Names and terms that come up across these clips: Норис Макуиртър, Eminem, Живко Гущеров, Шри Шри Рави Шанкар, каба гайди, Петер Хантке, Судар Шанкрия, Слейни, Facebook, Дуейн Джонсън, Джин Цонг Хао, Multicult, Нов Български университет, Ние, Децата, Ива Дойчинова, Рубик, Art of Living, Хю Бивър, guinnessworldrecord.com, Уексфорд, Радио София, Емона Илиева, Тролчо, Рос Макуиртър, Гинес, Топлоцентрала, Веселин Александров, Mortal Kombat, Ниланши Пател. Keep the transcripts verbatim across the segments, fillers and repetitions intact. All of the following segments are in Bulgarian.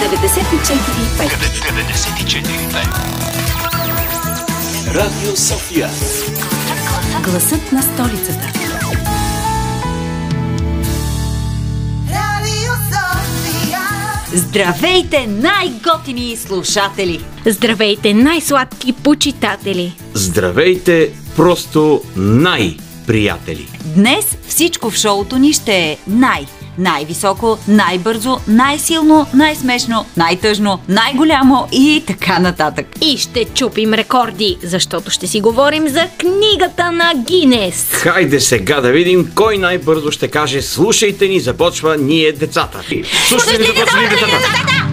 деветдесет и четири и пет. Радио София. Гласът на столицата. Здравейте, най-готини слушатели! Здравейте, най-сладки почитатели! Здравейте, просто най-приятели! Днес всичко в шоуто ни ще е най- най-високо, най-бързо, най-силно, най-смешно, най-тъжно, най-голямо и така нататък. И ще чупим рекорди, защото ще си говорим за книгата на Гинес. Хайде сега да видим кой най-бързо ще каже: слушайте ни, започва ние децата. Слушайте ни, започва ние децата.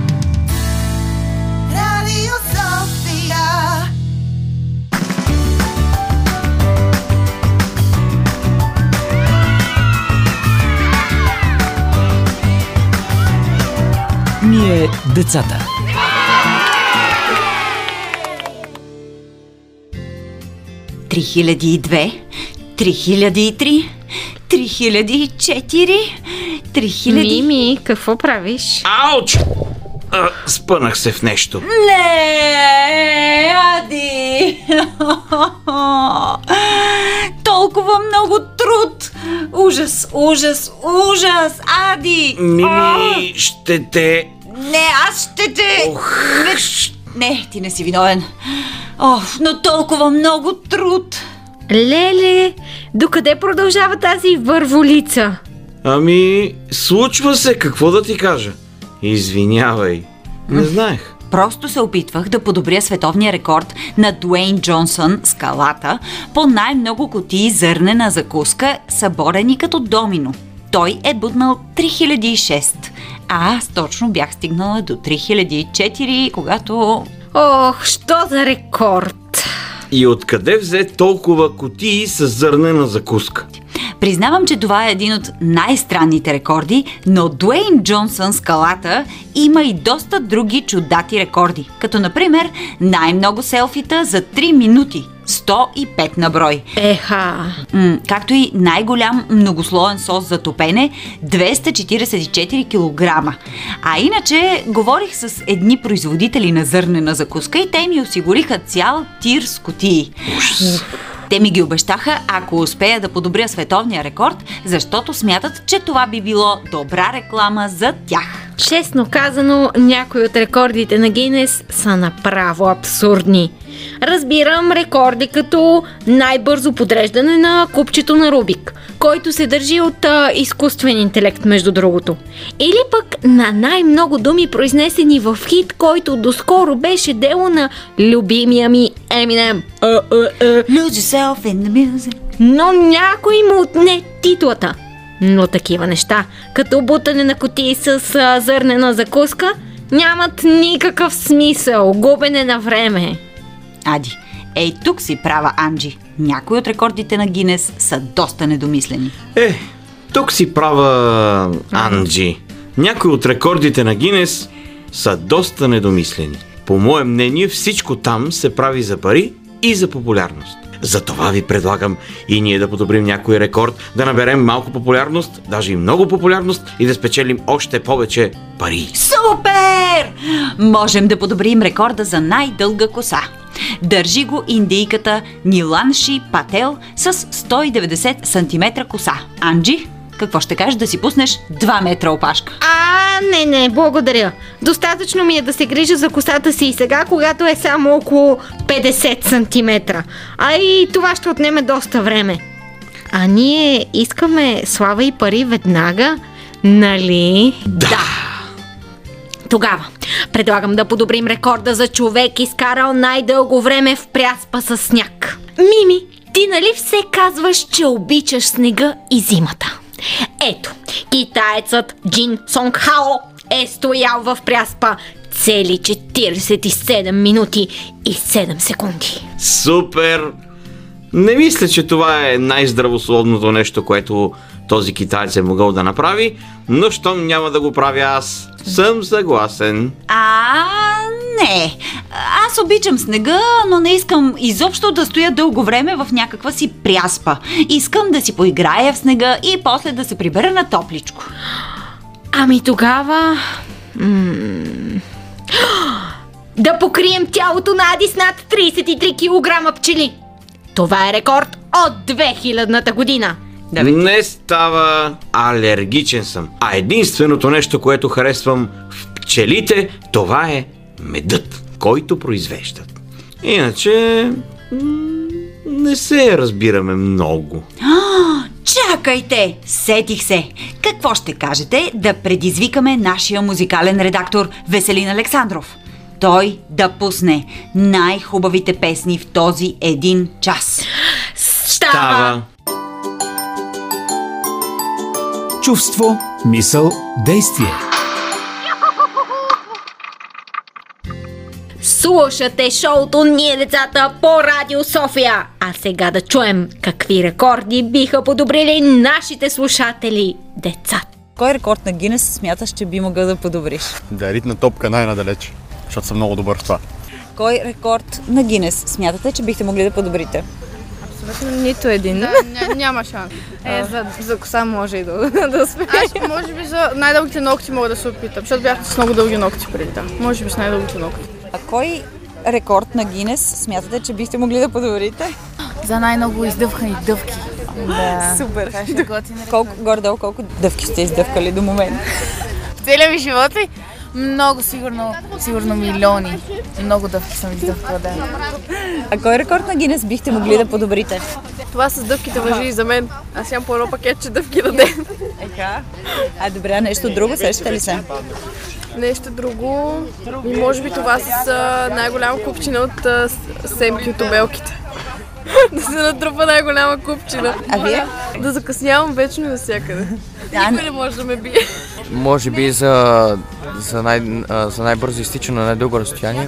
Ние децата. три хиляди и две, три хиляди и три, три хиляди и четири, три хиляди... Мими, какво правиш? Ауч! А, спънах се в нещо. Не, Ади! Толкова много труд! Ужас, ужас, ужас, Ади! Мими, а! Ще те... Не, аз ще те... Ох. Не, не, ти не си виновен. О, но толкова много труд. Леле, докъде продължава тази върволица? Ами, случва се, какво да ти кажа? Извинявай, не знаех. Просто се опитвах да подобря световния рекорд на Дуейн Джонсън, скалата, по най-много кутии зърнена закуска, съборени като домино. Той е буднал три хиляди и шест, а аз точно бях стигнала до три хиляди и четири, когато... Ох, що за рекорд! И откъде взе толкова кутии с зърнена закуска? Признавам, че това е един от най-странните рекорди, но Дуейн Джонсън, скалата, има и доста други чудати рекорди, като например най-много селфита за три минути. сто и пет на брой. Еха! М- както и най-голям многослоен сос за топене, двеста четиридесет и четири килограма. А иначе говорих с едни производители на зърнена закуска и те ми осигуриха цял тир с кутии. Ужас! Те ми ги обещаха, ако успея да подобря световния рекорд, защото смятат, че това би било добра реклама за тях. Честно казано, някои от рекордите на Гинес са направо абсурдни. Разбирам рекорди като най-бързо подреждане на купчето на Рубик, който се държи от а, изкуствен интелект, между другото. Или пък на най-много думи, произнесени в хит, който доскоро беше дело на любимия ми Eminem. Uh, uh, uh. Lose yourself in the music. Но някой му отне титлата. Но такива неща, като бутане на кутии с зърнена закуска, нямат никакъв смисъл, губене на време. Ади, ей тук си права, Анджи. Някои от рекордите на Гинес са доста недомислени. Е, тук си права, Анджи. Някои от рекордите на Гинес са доста недомислени. По мое мнение, всичко там се прави за пари и за популярност. Затова ви предлагам и ние да подобрим някой рекорд, да наберем малко популярност, даже и много популярност и да спечелим още повече пари. Супер! Можем да подобрим рекорда за най-дълга коса. Държи го индийката Ниланши Пател с сто и деветдесет сантиметра коса. Анджи, какво ще кажеш да си пуснеш два метра опашка? А, не, не, благодаря. Достатъчно ми е да се грижа за косата си и сега, когато е само около петдесет сантиметра. А и това ще отнеме доста време. А ние искаме слава и пари веднага, нали? Да! Тогава предлагам да подобрим рекорда за човек, изкарал най-дълго време в пряспа със сняг. Мими, ти нали все казваш, че обичаш снега и зимата? Ето, китаецът Джин Цонг Хао е стоял в пряспа цели четиридесет и седем минути и седем секунди. Супер! Не мисля, че това е най-здравословното нещо, което този китаец е могъл да направи, но щом няма да го правя аз, съм съгласен. А, не. Аз обичам снега, но не искам изобщо да стоя дълго време в някаква си пряспа. Искам да си поиграя в снега и после да се прибера на топличко. Ами тогава... М- да покрием тялото на Адис над трийсет и три килограма пчели. Това е рекорд от две хилядната година. Давид. Не става, алергичен съм. А единственото нещо, което харесвам в пчелите, това е медът, който произвеждат. Иначе не се разбираме много. А, чакайте! Сетих се! Какво ще кажете да предизвикаме нашия музикален редактор Веселин Александров? Той да пусне най-хубавите песни в този един час. Става! Чувство, мисъл, действие. Слушате шоуто "Ние децата" по Радио София. А сега да чуем какви рекорди биха подобрили нашите слушатели децата. Кой рекорд на Гинес смяташ, че би могъл да подобриш? Да, ритна топка най-надалеч, защото съм много добър в това. Кой рекорд на Гинес смятате, че бихте могли да подобрите? Нито един. Да, ня, няма шанс. Е, за, за коса може и да, да успея. Аз може би за най-дългите ногти мога да се опитам, защото бях с много дълги ногти преди. Да. Може би с най-дългите ногти. А кой рекорд на Гинес смятате, че бихте могли да подобрите? За най-много издъвкани дъвки. Да. Супер. Колко, горе-долу, колко дъвки сте издъвкали до момента? В целия ми живот ли? Много, сигурно, сигурно милиони. Много дъвки съм издъвкала, да. А кой рекорд на Гинес бихте могли да подобрите? Това с дъвките въжи и за мен. Аз имам по едно пакетче дъвки на ден. Ека. А добре, а нещо друго сещате ли се? Нещо друго... И може би това с най-голяма купчина от семки от обелките. Да се натрупа най-голяма купчина. А вие? Да закъснявам вечно навсякъде. Никой не може да ме бие. Може би за, за, най, за най-бързо изтичане на най-дълго разстояние.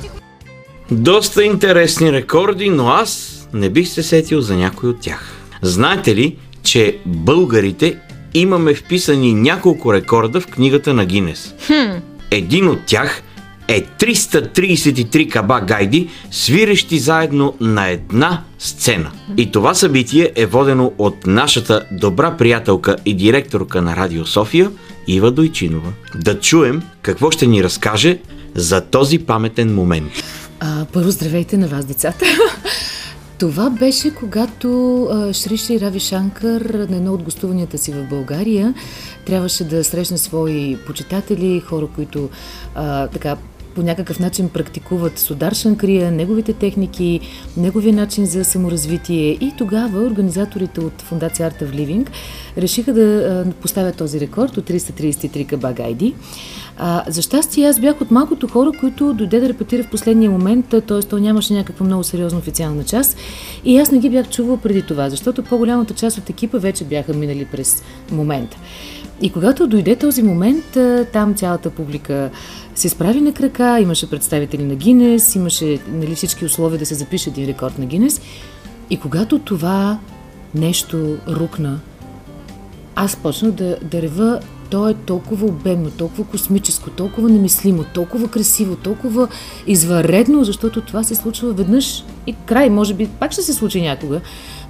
Доста интересни рекорди, но аз не бих се сетил за някой от тях. Знаете ли, че българите имаме вписани няколко рекорда в книгата на Гинес? Хм. Един от тях е триста трийсет и три каба гайди, свирещи заедно на една сцена. И това събитие е водено от нашата добра приятелка и директорка на Радио София, Ива Дойчинова. Да чуем какво ще ни разкаже за този паметен момент. А, първо здравейте на вас, децата! Това беше, когато а, Шри Шри Рави Шанкар на едно от гостуванията си в България трябваше да срещне свои почитатели, хора, които а, така по някакъв начин практикуват Судар Шанкрия, неговите техники, неговия начин за саморазвитие. И тогава организаторите от фондация Art of Living решиха да поставят този рекорд от триста трийсет и три каба гайди. А, за щастие аз бях от малкото хора, които дойде да репетира в последния момент, т.е. то нямаше някаква много сериозна официална част и аз не ги бях чувала преди това, защото по-голямата част от екипа вече бяха минали през момента. И когато дойде този момент, там цялата публика се справи на крака, имаше представители на Гинес, имаше, нали, всички условия да се запише един рекорд на Гинес. И когато това нещо рукна, аз почнах да, да рева. То е толкова обемно, толкова космическо, толкова немислимо, толкова красиво, толкова извънредно, защото това се случва веднъж и край, може би пак ще се случи някога.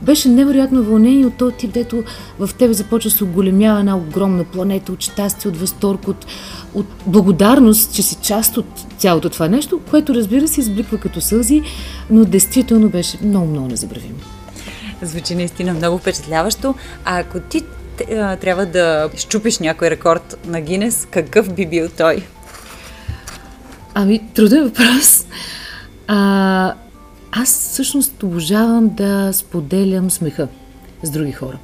Беше невероятно вълнение от този тип, дето в тебе започва се оголемява една огромна планета от щастие, от възторг, от, от благодарност, че си част от цялото това нещо, което, разбира се, избликва като сълзи, но действително беше много-много незабравимо. Звучи наистина много впечатляващо. А ако ти трябва да счупиш някой рекорд на Гинес, какъв би бил той? Ами, труден въпрос. А, аз всъщност обожавам да споделям смеха с други хора.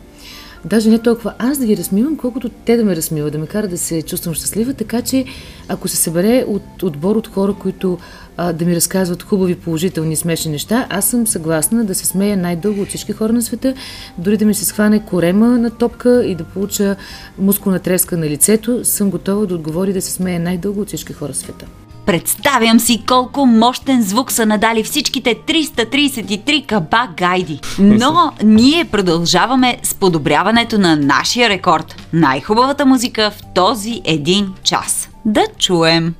Даже не толкова аз да ги размивам, колкото те да ме размиват, да ме кара да се чувствам щастлива, така че ако се събере от отбор от хора, които а, да ми разказват хубави, положителни, смешни неща, аз съм съгласна да се смея най-дълго от всички хора на света, дори да ми се схване корема на топка и да получа мускулна треска на лицето, съм готова да отговори да се смея най-дълго от всички хора в света. Представям си колко мощен звук са надали всичките триста трийсет и три каба гайди. Но ние продължаваме с подобряването на нашия рекорд. Най-хубавата музика в този един час. Да чуем!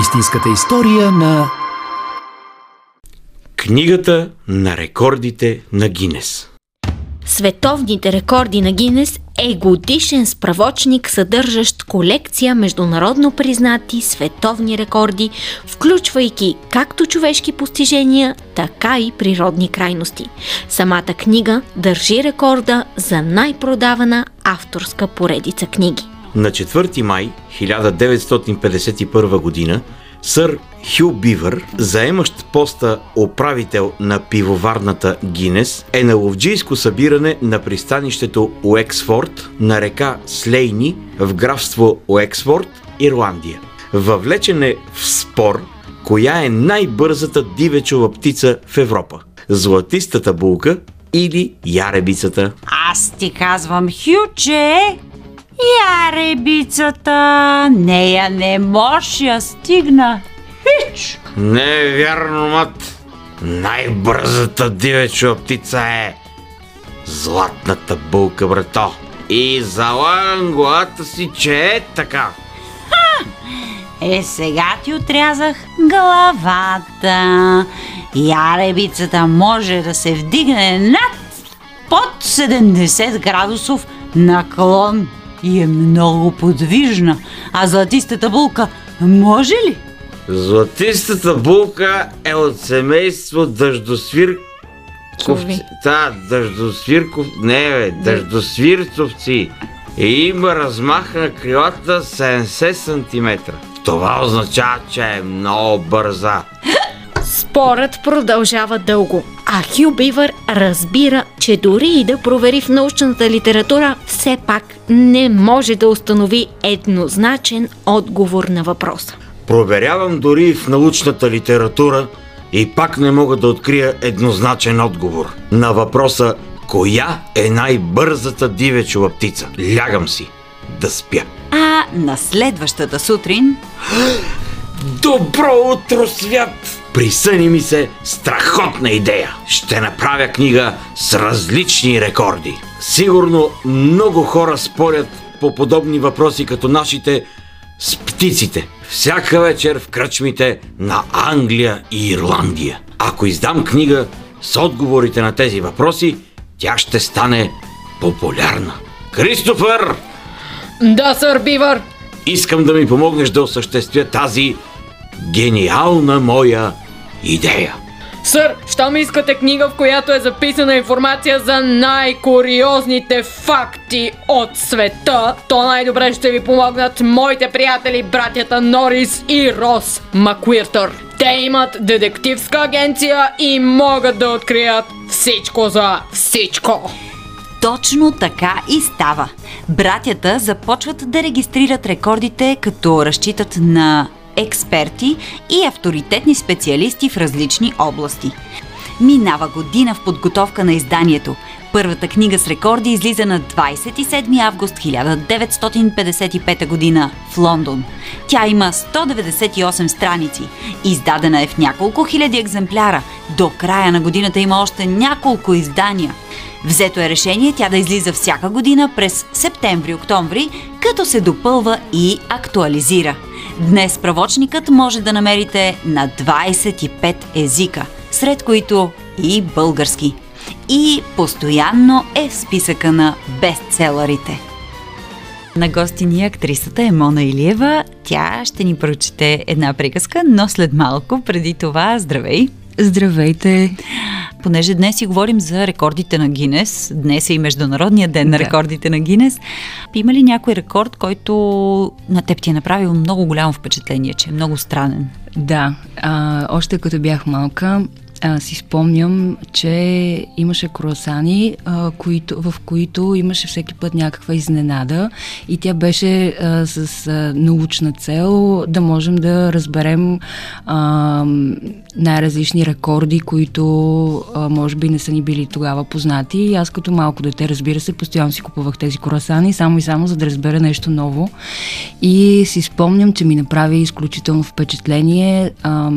Истинската история на Книгата на рекордите на Гинес. Световните рекорди на Гинес е годишен справочник, съдържащ колекция международно признати световни рекорди, включвайки както човешки постижения, така и природни крайности. Самата книга държи рекорда за най-продавана авторска поредица книги. На четвърти май хиляда деветстотин петдесет и първа година сър Хю Бивър, заемащ поста управител на пивоварната Гинес, е на ловджийско събиране на пристанището Уексфорд на река Слейни в графство Уексфорд, Ирландия. Въвлечен е в спор коя е най-бързата дивечова птица в Европа – златистата булка или яребицата. Аз ти казвам, Хю, че... яребицата, нея не мож я стигна. Хич! Не е вярно, мат. Най-бързата дивечова птица е златната булка, брато. И залагам главата си, че е така. Ха! Е, сега ти отрязах главата. Яребицата може да се вдигне над под седемдесет градусов наклон и е много подвижна. А златистата булка може ли? Златистата булка е от семейство дъждосвирковци. Та, дъждосвирков... Не, бе, дъждосвирцовци. И има размах на крилата седемдесет сантиметра. Това означава, че е много бърза. Спорът продължава дълго, а Хю Бивър разбира, че дори и да провери в научната литература, все пак не може да установи еднозначен отговор на въпроса. Проверявам дори и в научната литература и пак не мога да открия еднозначен отговор на въпроса коя е най-бързата дивечова птица. Лягам си да спя. А на следващата сутрин... Добро утро, свят! Присъни ми се страхотна идея. Ще направя книга с различни рекорди. Сигурно много хора спорят по подобни въпроси като нашите с птиците. Всяка вечер в кръчмите на Англия и Ирландия. Ако издам книга с отговорите на тези въпроси, тя ще стане популярна. Кристофър! Да, сър Бивър! Искам да ми помогнеш да осъществя тази гениална моя идея. Сър, щом искате книга, в която е записана информация за най-куриозните факти от света, то най-добре ще ви помогнат моите приятели, братята Норис и Рос Макуиртър. Те имат детективска агенция и могат да открият всичко за всичко. Точно така и става. Братята започват да регистрират рекордите, като разчитат на експерти и авторитетни специалисти в различни области. Минава година в подготовка на изданието. Първата книга с рекорди излиза на двадесет и седми август хиляда деветстотин петдесет и пета година в Лондон. Тя има сто деветдесет и осем страници. Издадена е в няколко хиляди екземпляра. До края на годината има още няколко издания. Взето е решение тя да излиза всяка година през септември-октомври, като се допълва и актуализира. Днес справочникът може да намерите на двадесет и пет езика, сред които и български. И постоянно е в списъка на бестселърите. На гости ни актрисата Емона Илиева. Тя ще ни прочете една приказка, но след малко. Преди това, здравей! Здравейте! Понеже днес си говорим за рекордите на Гинес, днес е и Международния ден да. на рекордите на Гинес, има ли някой рекорд, който на теб ти е направил много голямо впечатление, че е много странен? Да, а, още като бях малка, а, си спомням, че имаше круасани, а, които, в които имаше всеки път някаква изненада и тя беше а, с а, научна цел да можем да разберем а, най-различни рекорди, които а, може би не са ни били тогава познати. И аз като малко дете, разбира се, постоянно си купувах тези круасани, само и само за да разбера нещо ново. И си спомням, че ми направи изключително впечатление а,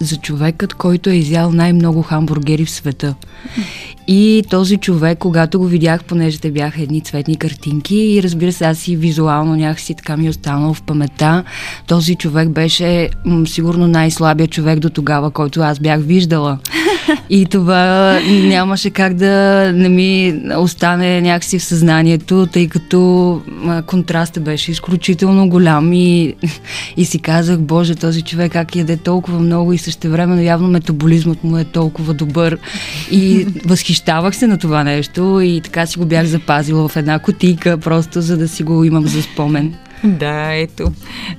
за човекът, който е изял най-много хамбургери в света. И този човек, когато го видях, понеже те бяха едни цветни картинки и разбира се, аз и визуално някакси така ми останало в паметта. Този човек беше м- сигурно най-слабия човек до тогава, който аз бях виждала. И това нямаше как да не ми остане някакси в съзнанието, тъй като контрастът беше изключително голям и, и си казах, Боже, този човек как яде толкова много и същевременно явно метаболизмът му е толкова добър и възхищавах се на това нещо и така си го бях запазила в една кутийка, просто за да си го имам за спомен. Да, ето.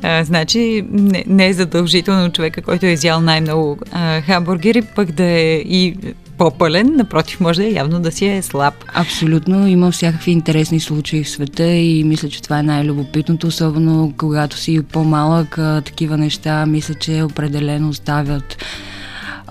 А, значи не, не е задължително човека, който е изял най-много а, хамбургери, пък да е и по-пълен, напротив, може да е явно да си е слаб. Абсолютно, има всякакви интересни случаи в света и мисля, че това е най-любопитното, особено когато си по-малък, а, такива неща мисля, че определено оставят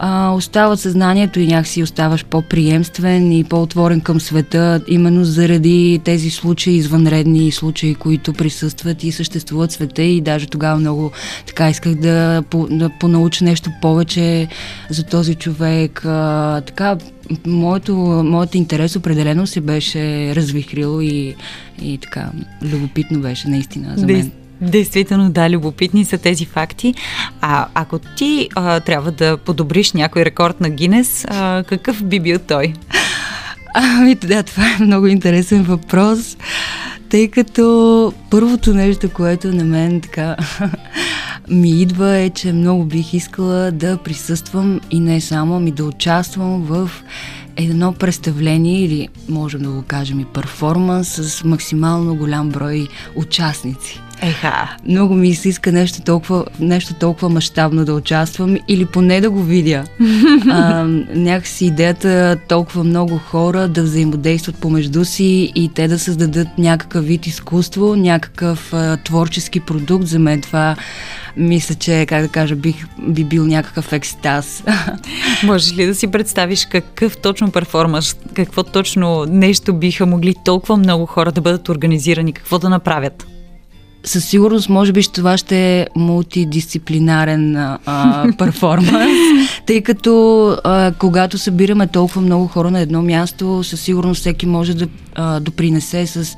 Uh, остават съзнанието и някакси оставаш по-приемствен и по-отворен към света, именно заради тези случаи, извънредни случаи, които присъстват и съществуват в света и даже тогава много така исках да, да понауча нещо повече за този човек. Uh, така, моето, моят интерес определено се беше развихрил и, и така, любопитно беше наистина за мен. Действително, да, любопитни са тези факти. А ако ти а, трябва да подобриш някой рекорд на Гинес, а, какъв би бил той? Ами да, това е много интересен въпрос, тъй като първото нещо, което на мен така ми идва е, че много бих искала да присъствам и не само, ми да участвам в едно представление или можем да го кажем и перформанс с максимално голям брой участници. Еха. Много ми се иска нещо толкова, нещо толкова мащабно да участвам или поне да го видя. А, някакси идеята толкова много хора да взаимодействат помежду си и те да създадат някакъв вид изкуство, някакъв а, творчески продукт. За мен това мисля, че, как да кажа, бих, би бил някакъв екстаз. Можеш ли да си представиш какъв точно перформанс, какво точно нещо биха могли толкова много хора да бъдат организирани, какво да направят? Със сигурност, може би, това ще е мултидисциплинарен а, перформанс, тъй като а, когато събираме толкова много хора на едно място, със сигурност всеки може да а, допринесе с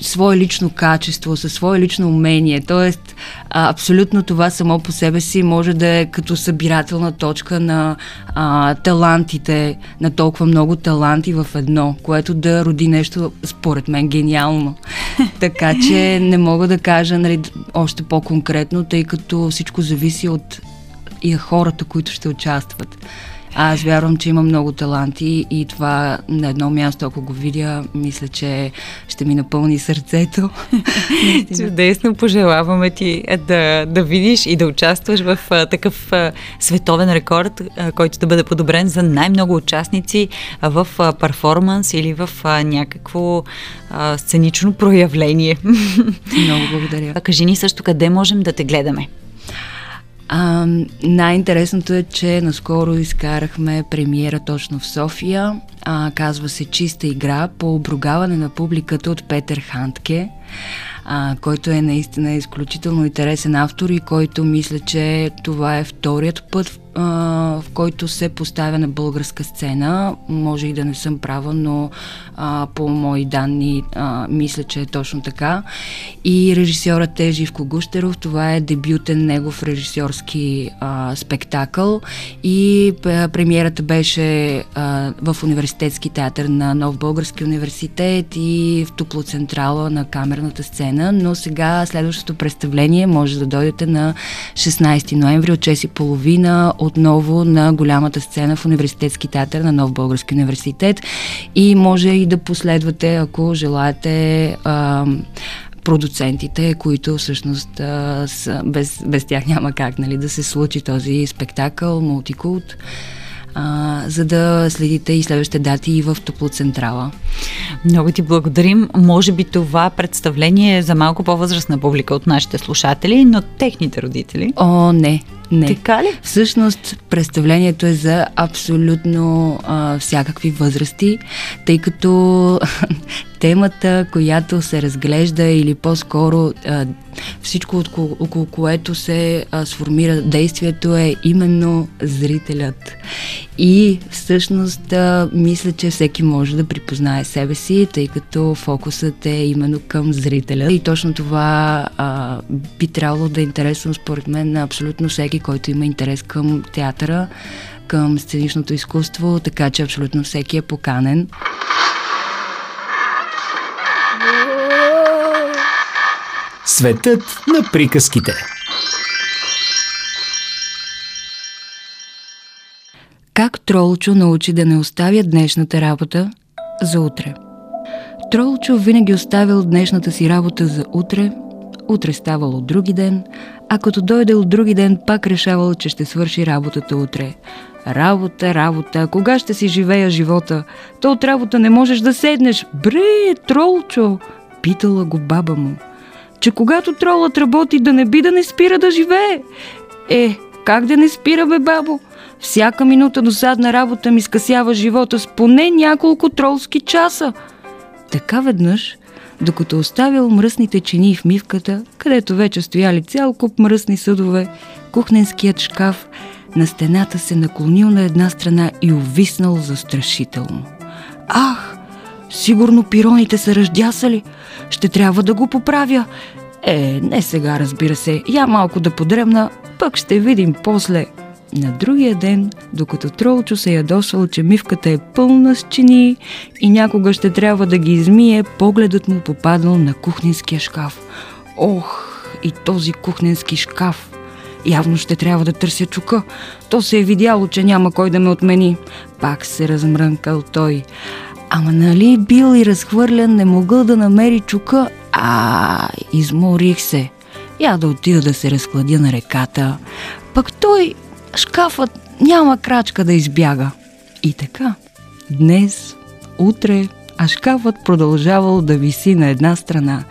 свое лично качество, със свое лично умение. Тоест, а, абсолютно това само по себе си може да е като събирателна точка на а, талантите, на толкова много таланти в едно, което да роди нещо, според мен, гениално. Така че не мога да кажа, нали, още по-конкретно, тъй като всичко зависи от и хората, които ще участват. Аз вярвам, че има много таланти и това на едно място, ако го видя, мисля, че ще ми напълни сърцето. Чудесно, пожелаваме ти да, да видиш и да участваш в а, такъв а, световен рекорд, а, който да бъде подобрен за най-много участници а, в а, перформанс или в а, някакво а, сценично проявление. Много благодаря. А, кажи ни също къде можем да те гледаме. А, най-интересното е, че наскоро изкарахме премиера точно в София. А, казва се "Чиста игра" по обругаване на публиката от Петер Хантке, а, който е наистина изключително интересен автор и който мисля, че това е вторият път, а, в който се поставя на българска сцена. Може и да не съм права, но а, по мои данни а, мисля, че е точно така. И режисьорът е Живко Гущеров. Това е дебютен негов режисьорски а, спектакъл и а, премиерата беше а, в университетски театър на Нов Български университет и в Топлоцентрала на камерната сцена, но сега следващото представление може да дойдете на шестнайсети ноември от шест и половина отново на голямата сцена в университетски театър на Нов Български университет и може и да последвате, ако желаете, а, продуцентите, които всъщност а, с, без, без тях няма как, нали, да се случи този спектакъл Multicult. А, за да следите и следващите дати и в Топлоцентрала. Много ти благодарим. Може би това представление е за малко по-възрастна публика от нашите слушатели, но техните родители... О, не, не. Така ли? Всъщност, представлението е за абсолютно а, всякакви възрасти, тъй като темата, която се разглежда или по-скоро а, всичко, около, около което се а, сформира действието, е именно зрителят. И всъщност мисля, че всеки може да припознае себе си, тъй като фокусът е именно към зрителя. И точно това а, би трябвало да е интересно според мен на абсолютно всеки, който има интерес към театъра, към сценичното изкуство, така че абсолютно всеки е поканен. Светът на приказките. Как Тролчо научи да не оставя днешната работа за утре? Тролчо винаги оставил днешната си работа за утре, утре ставало други ден, а като дойдел други ден, пак решавал, че ще свърши работата утре. Работа, работа, кога ще си живея живота? То от работа не можеш да седнеш. Бре, Тролчо, питала го баба му, че когато тролът работи, да не би да не спира да живее. Е, как да не спира, бе, бабо? Всяка минута досадна работа ми скъсява живота с поне няколко тролски часа. Така веднъж, докато оставил мръсните чинии в мивката, където вече стояли цял куп мръсни съдове, кухненският шкаф на стената се наклонил на една страна и увиснал застрашително. Ах, сигурно пироните са ръждясали, ще трябва да го поправя. Е, не сега, разбира се, я малко да подремна, пък ще видим после. На другия ден, докато Тролчо се ядосвал, че мивката е пълна с чинии и някога ще трябва да ги измие, погледът му попаднал на кухненския шкаф. Ох, и този кухненски шкаф! Явно ще трябва да търся чука. То се е видяло, че няма кой да ме отмени. Пак се размрънкал той. Ама нали бил и разхвърлян, не могъл да намери чука. А, изморих се. Я да отида да се разкладя на реката. Пък той... шкафът няма крачка да избяга. И така, днес, утре, а шкафът продължавал да виси на една страна.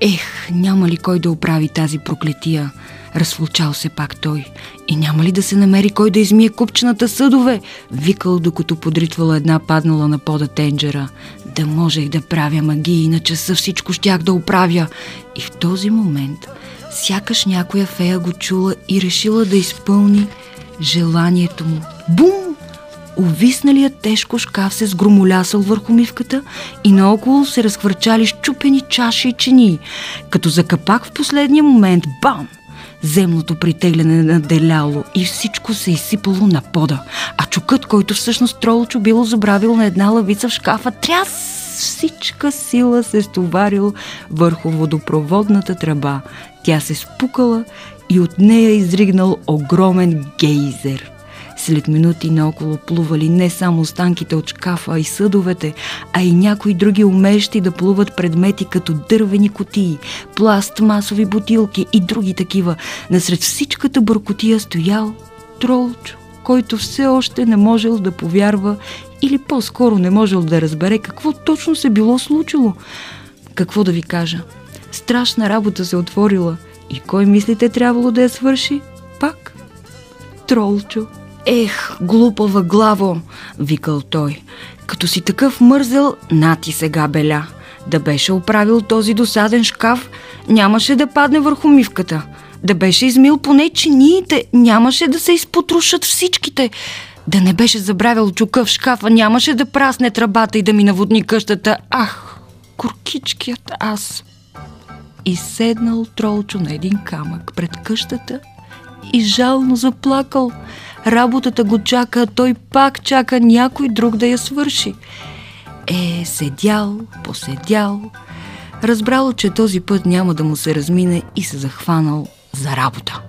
Ех, няма ли кой да оправи тази проклетия? Разфлучал се пак той. И няма ли да се намери кой да измие купчената съдове? Викал, докато подритвала една паднала на пода тенджера. Да можех да правя магии, иначе със всичко щях да оправя. И в този момент... сякаш някоя фея го чула и решила да изпълни желанието му. Бум! Увисналият тежко шкаф се сгромолясал върху мивката и наоколо се разхвърчали счупени чаши и чинии. Като за капак в последния момент, бам! Земното притегляне наделяло и всичко се изсипало на пода. А чукът, който всъщност Тролчо било забравил на една лавица в шкафа, тряс! Всичка сила се стоварил върху водопроводната тръба. Тя се спукала и от нея изригнал огромен гейзер. След минути наоколо плували не само останките от шкафа, а и съдовете, а и някои други умещи да плуват предмети като дървени кутии, пластмасови бутилки и други такива. Насред всичката бъркотия стоял Тролчо, който все още не можел да повярва или по-скоро не можел да разбере какво точно се било случило. Какво да ви кажа? Страшна работа се отворила и кой мислите трябвало да я свърши? Пак Тролчо. Ех, глупава главо, викал той. Като си такъв мързел, на ти сега, беля. Да беше оправил този досаден шкаф, нямаше да падне върху мивката. Да беше измил поне чиниите, нямаше да се изпотрушат всичките. Да не беше забравил чука в шкафа, нямаше да прасне тръбата и да ми наводни къщата. Ах, куркичкият аз! И седнал Тролчо на един камък пред къщата и жално заплакал. Работата го чака, а той пак чака някой друг да я свърши. Е, седял, поседял, разбрал, че този път няма да му се размине и се захванал за работа.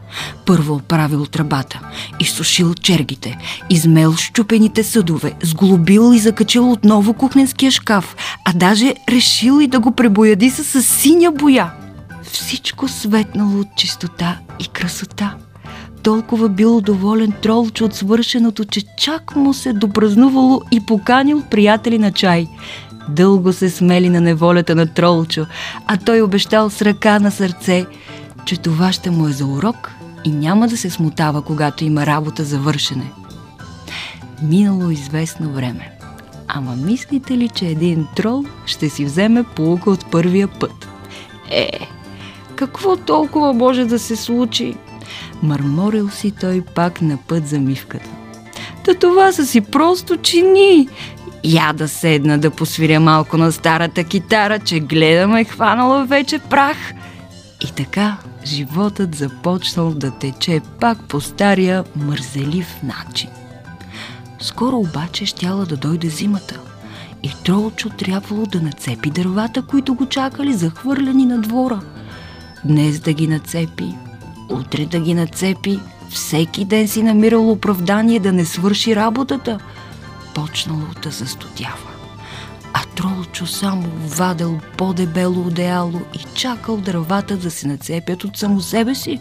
Първо оправил тръбата, изсушил чергите, измел счупените съдове, сглобил и закачил отново кухненския шкаф, а даже решил и да го пребояди със синя боя. Всичко светнало от чистота и красота. Толкова бил доволен Тролчо от свършеното, че чак му се допразнувало и поканил приятели на чай. Дълго се смели на неволята на Тролчо, а той обещал с ръка на сърце, че това ще му е за урок и няма да се смутава, когато има работа за вършене. Минало известно време. Ама мислите ли, че един трол ще си вземе поука от първия път? Е, какво толкова може да се случи? Мърморил си той пак на път за мивката. Та това са си просто чини. Я да седна да посвиря малко на старата китара, че гледам е хванала вече прах. И така животът започнал да тече пак по стария мързелив начин. Скоро обаче щяла да дойде зимата и Тролчо трябвало да нацепи дървата, които го чакали захвърлени на двора. Днес да ги нацепи, утре да ги нацепи, всеки ден си намирал оправдание да не свърши работата. Почнало да застудява, а Тролчо само вадел по-дебело одеяло и чакал дървата да се нацепят от само себе си.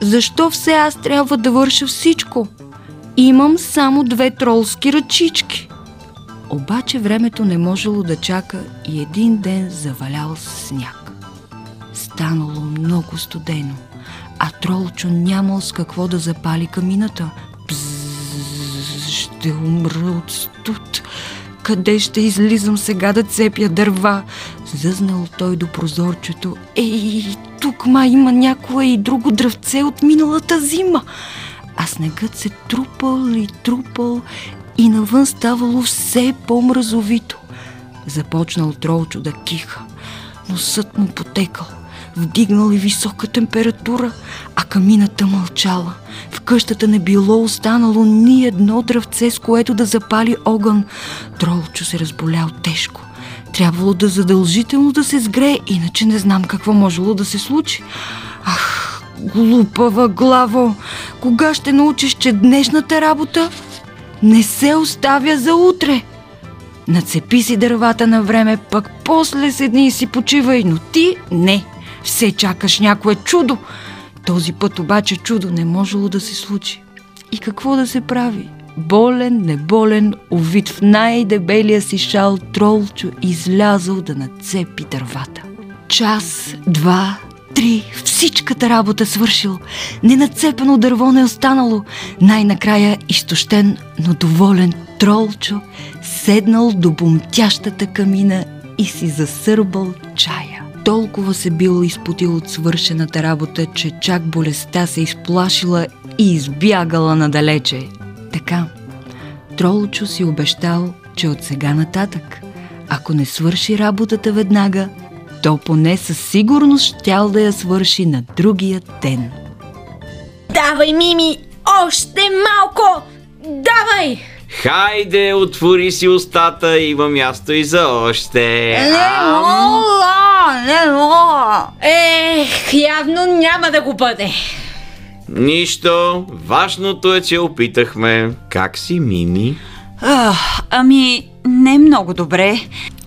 Защо все аз трябва да върша всичко? Имам само две тролски ръчички. Обаче времето не можело да чака и един ден завалял сняг. Станало много студено, а Тролчо нямал с какво да запали камината. Пзззз, ще умра от студ. Къде ще излизам сега да цепя дърва? Зъзнал той до прозорчето. Ей, тук май има някое и друго дръвце от миналата зима. А снегът се трупал и трупал и навън ставало все по-мразовито. Започнал Тролчо да киха, носът му потекал, вдигнал и висока температура, а камината мълчала. В къщата не било останало ни едно дръвце, с което да запали огън. Тролчо се разболял тежко. Трябвало да задължително да се сгрее, иначе не знам какво можело да се случи. Ах, глупава главо! Кога ще научиш, че днешната работа не се оставя за утре? Нацепи си дървата на време, пък после седни и си почивай, но ти не. Все чакаш някое чудо. Този път обаче чудо не можело да се случи. И какво да се прави? Болен, неболен, увит в най-дебелия си шал, Тролчо излязъл да нацепи дървата. Час, два, три, всичката работа свършил. Ненацепено дърво не останало. Най-накрая изтощен, но доволен Тролчо седнал до бумтящата камина и си засърбал чая. Толкова се бил изпотил от свършената работа, че чак болестта се изплашила и избягала надалече. Така, Тролчо си обещал, че от сега нататък, ако не свърши работата веднага, то поне със сигурност щял да я свърши на другия ден. Давай, Мими, още малко! Давай! Хайде, отвори си устата, има място и за още. Не мога, не мога. Ех, явно няма да го бъде. Нищо, важното е, че опитахме. Как си, Мими? А, ами, не много добре.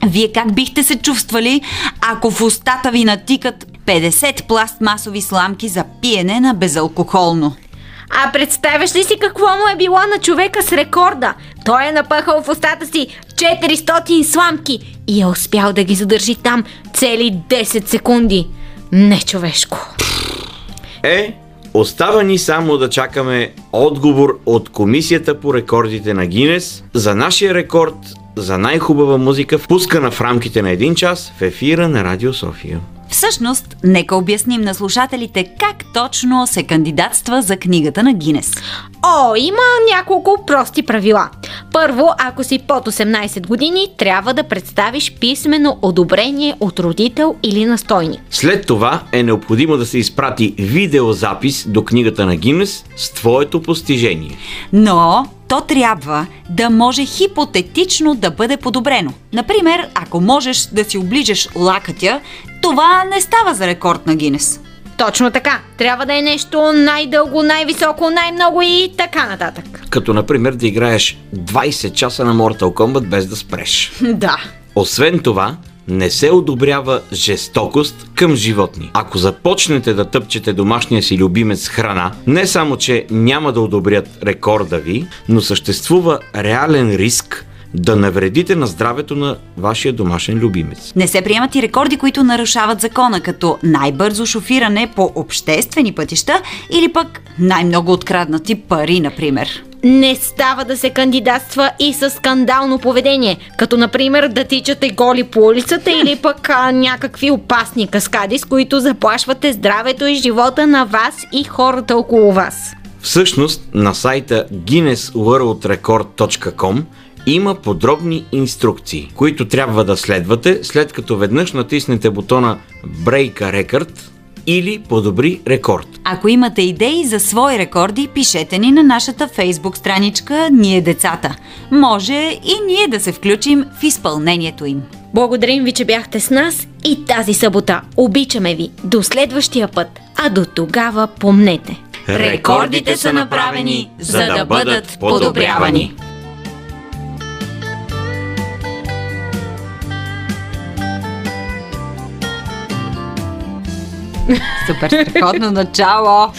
Вие как бихте се чувствали, ако в устата ви натикат петдесет пластмасови сламки за пиене на безалкохолно? А представяш ли си какво му е било на човека с рекорда? Той е напъхал в устата си четиристотин сламки и е успял да ги задържи там цели десет секунди. Не човешко. Е, остава ни само да чакаме отговор от Комисията по рекордите на Гинес за нашия рекорд за най-хубава музика, впускана в рамките на един час в ефира на Радио София. Всъщност, нека обясним на слушателите как точно се кандидатства за книгата на Гинес. О, има няколко прости правила. Първо, ако си под осемнайсет години, трябва да представиш писмено одобрение от родител или настойник. След това е необходимо да се изпрати видеозапис до книгата на Гинес с твоето постижение. Но то трябва да може хипотетично да бъде подобрено. Например, ако можеш да си оближеш лакътя, това не става за рекорд на Гинес. Точно така. Трябва да е нещо най-дълго, най-високо, най-много и така нататък. Като, например, да играеш двайсет часа на Mortal Kombat без да спреш. Да. Освен това, не се одобрява жестокост към животни. Ако започнете да тъпчете домашния си любимец храна, не само, че няма да одобрят рекорда ви, но съществува реален риск да навредите на здравето на вашия домашен любимец. Не се приемат и рекорди, които нарушават закона, като най-бързо шофиране по обществени пътища или пък най-много откраднати пари, например. Не става да се кандидатства и със скандално поведение, като например да тичате голи по улицата или пък а, някакви опасни каскади, с които заплашвате здравето и живота на вас и хората около вас. Всъщност на сайта guinness world record dot com има подробни инструкции, които трябва да следвате, след като веднъж натиснете бутона Break a Record или Подобри рекорд. Ако имате идеи за свои рекорди, пишете ни на нашата Facebook страничка Ние децата. Може и ние да се включим в изпълнението им. Благодарим ви, че бяхте с нас и тази събота. Обичаме ви. До следващия път. А до тогава помнете. Рекордите са направени, за да бъдат подобрявани. Супер, страхотно начало!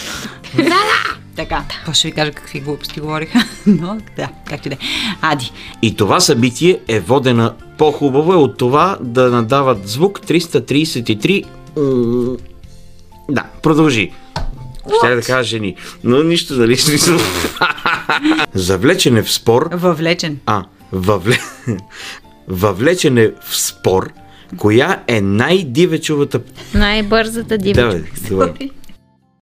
Да, да! Така, да. Ще ви кажа какви глупости говориха, но да, както и да е. Ади. И това събитие е водена по-хубаво е от това да надават звук триста тридесет и три. Да, продължи. What? Ще да кажа жени, но нищо, нали? Завлечен е в спор... Въвлечен. А, въвле... въвлечен е в спор... Коя е най-дивечовата... Най-бързата дивечка. Да, добре.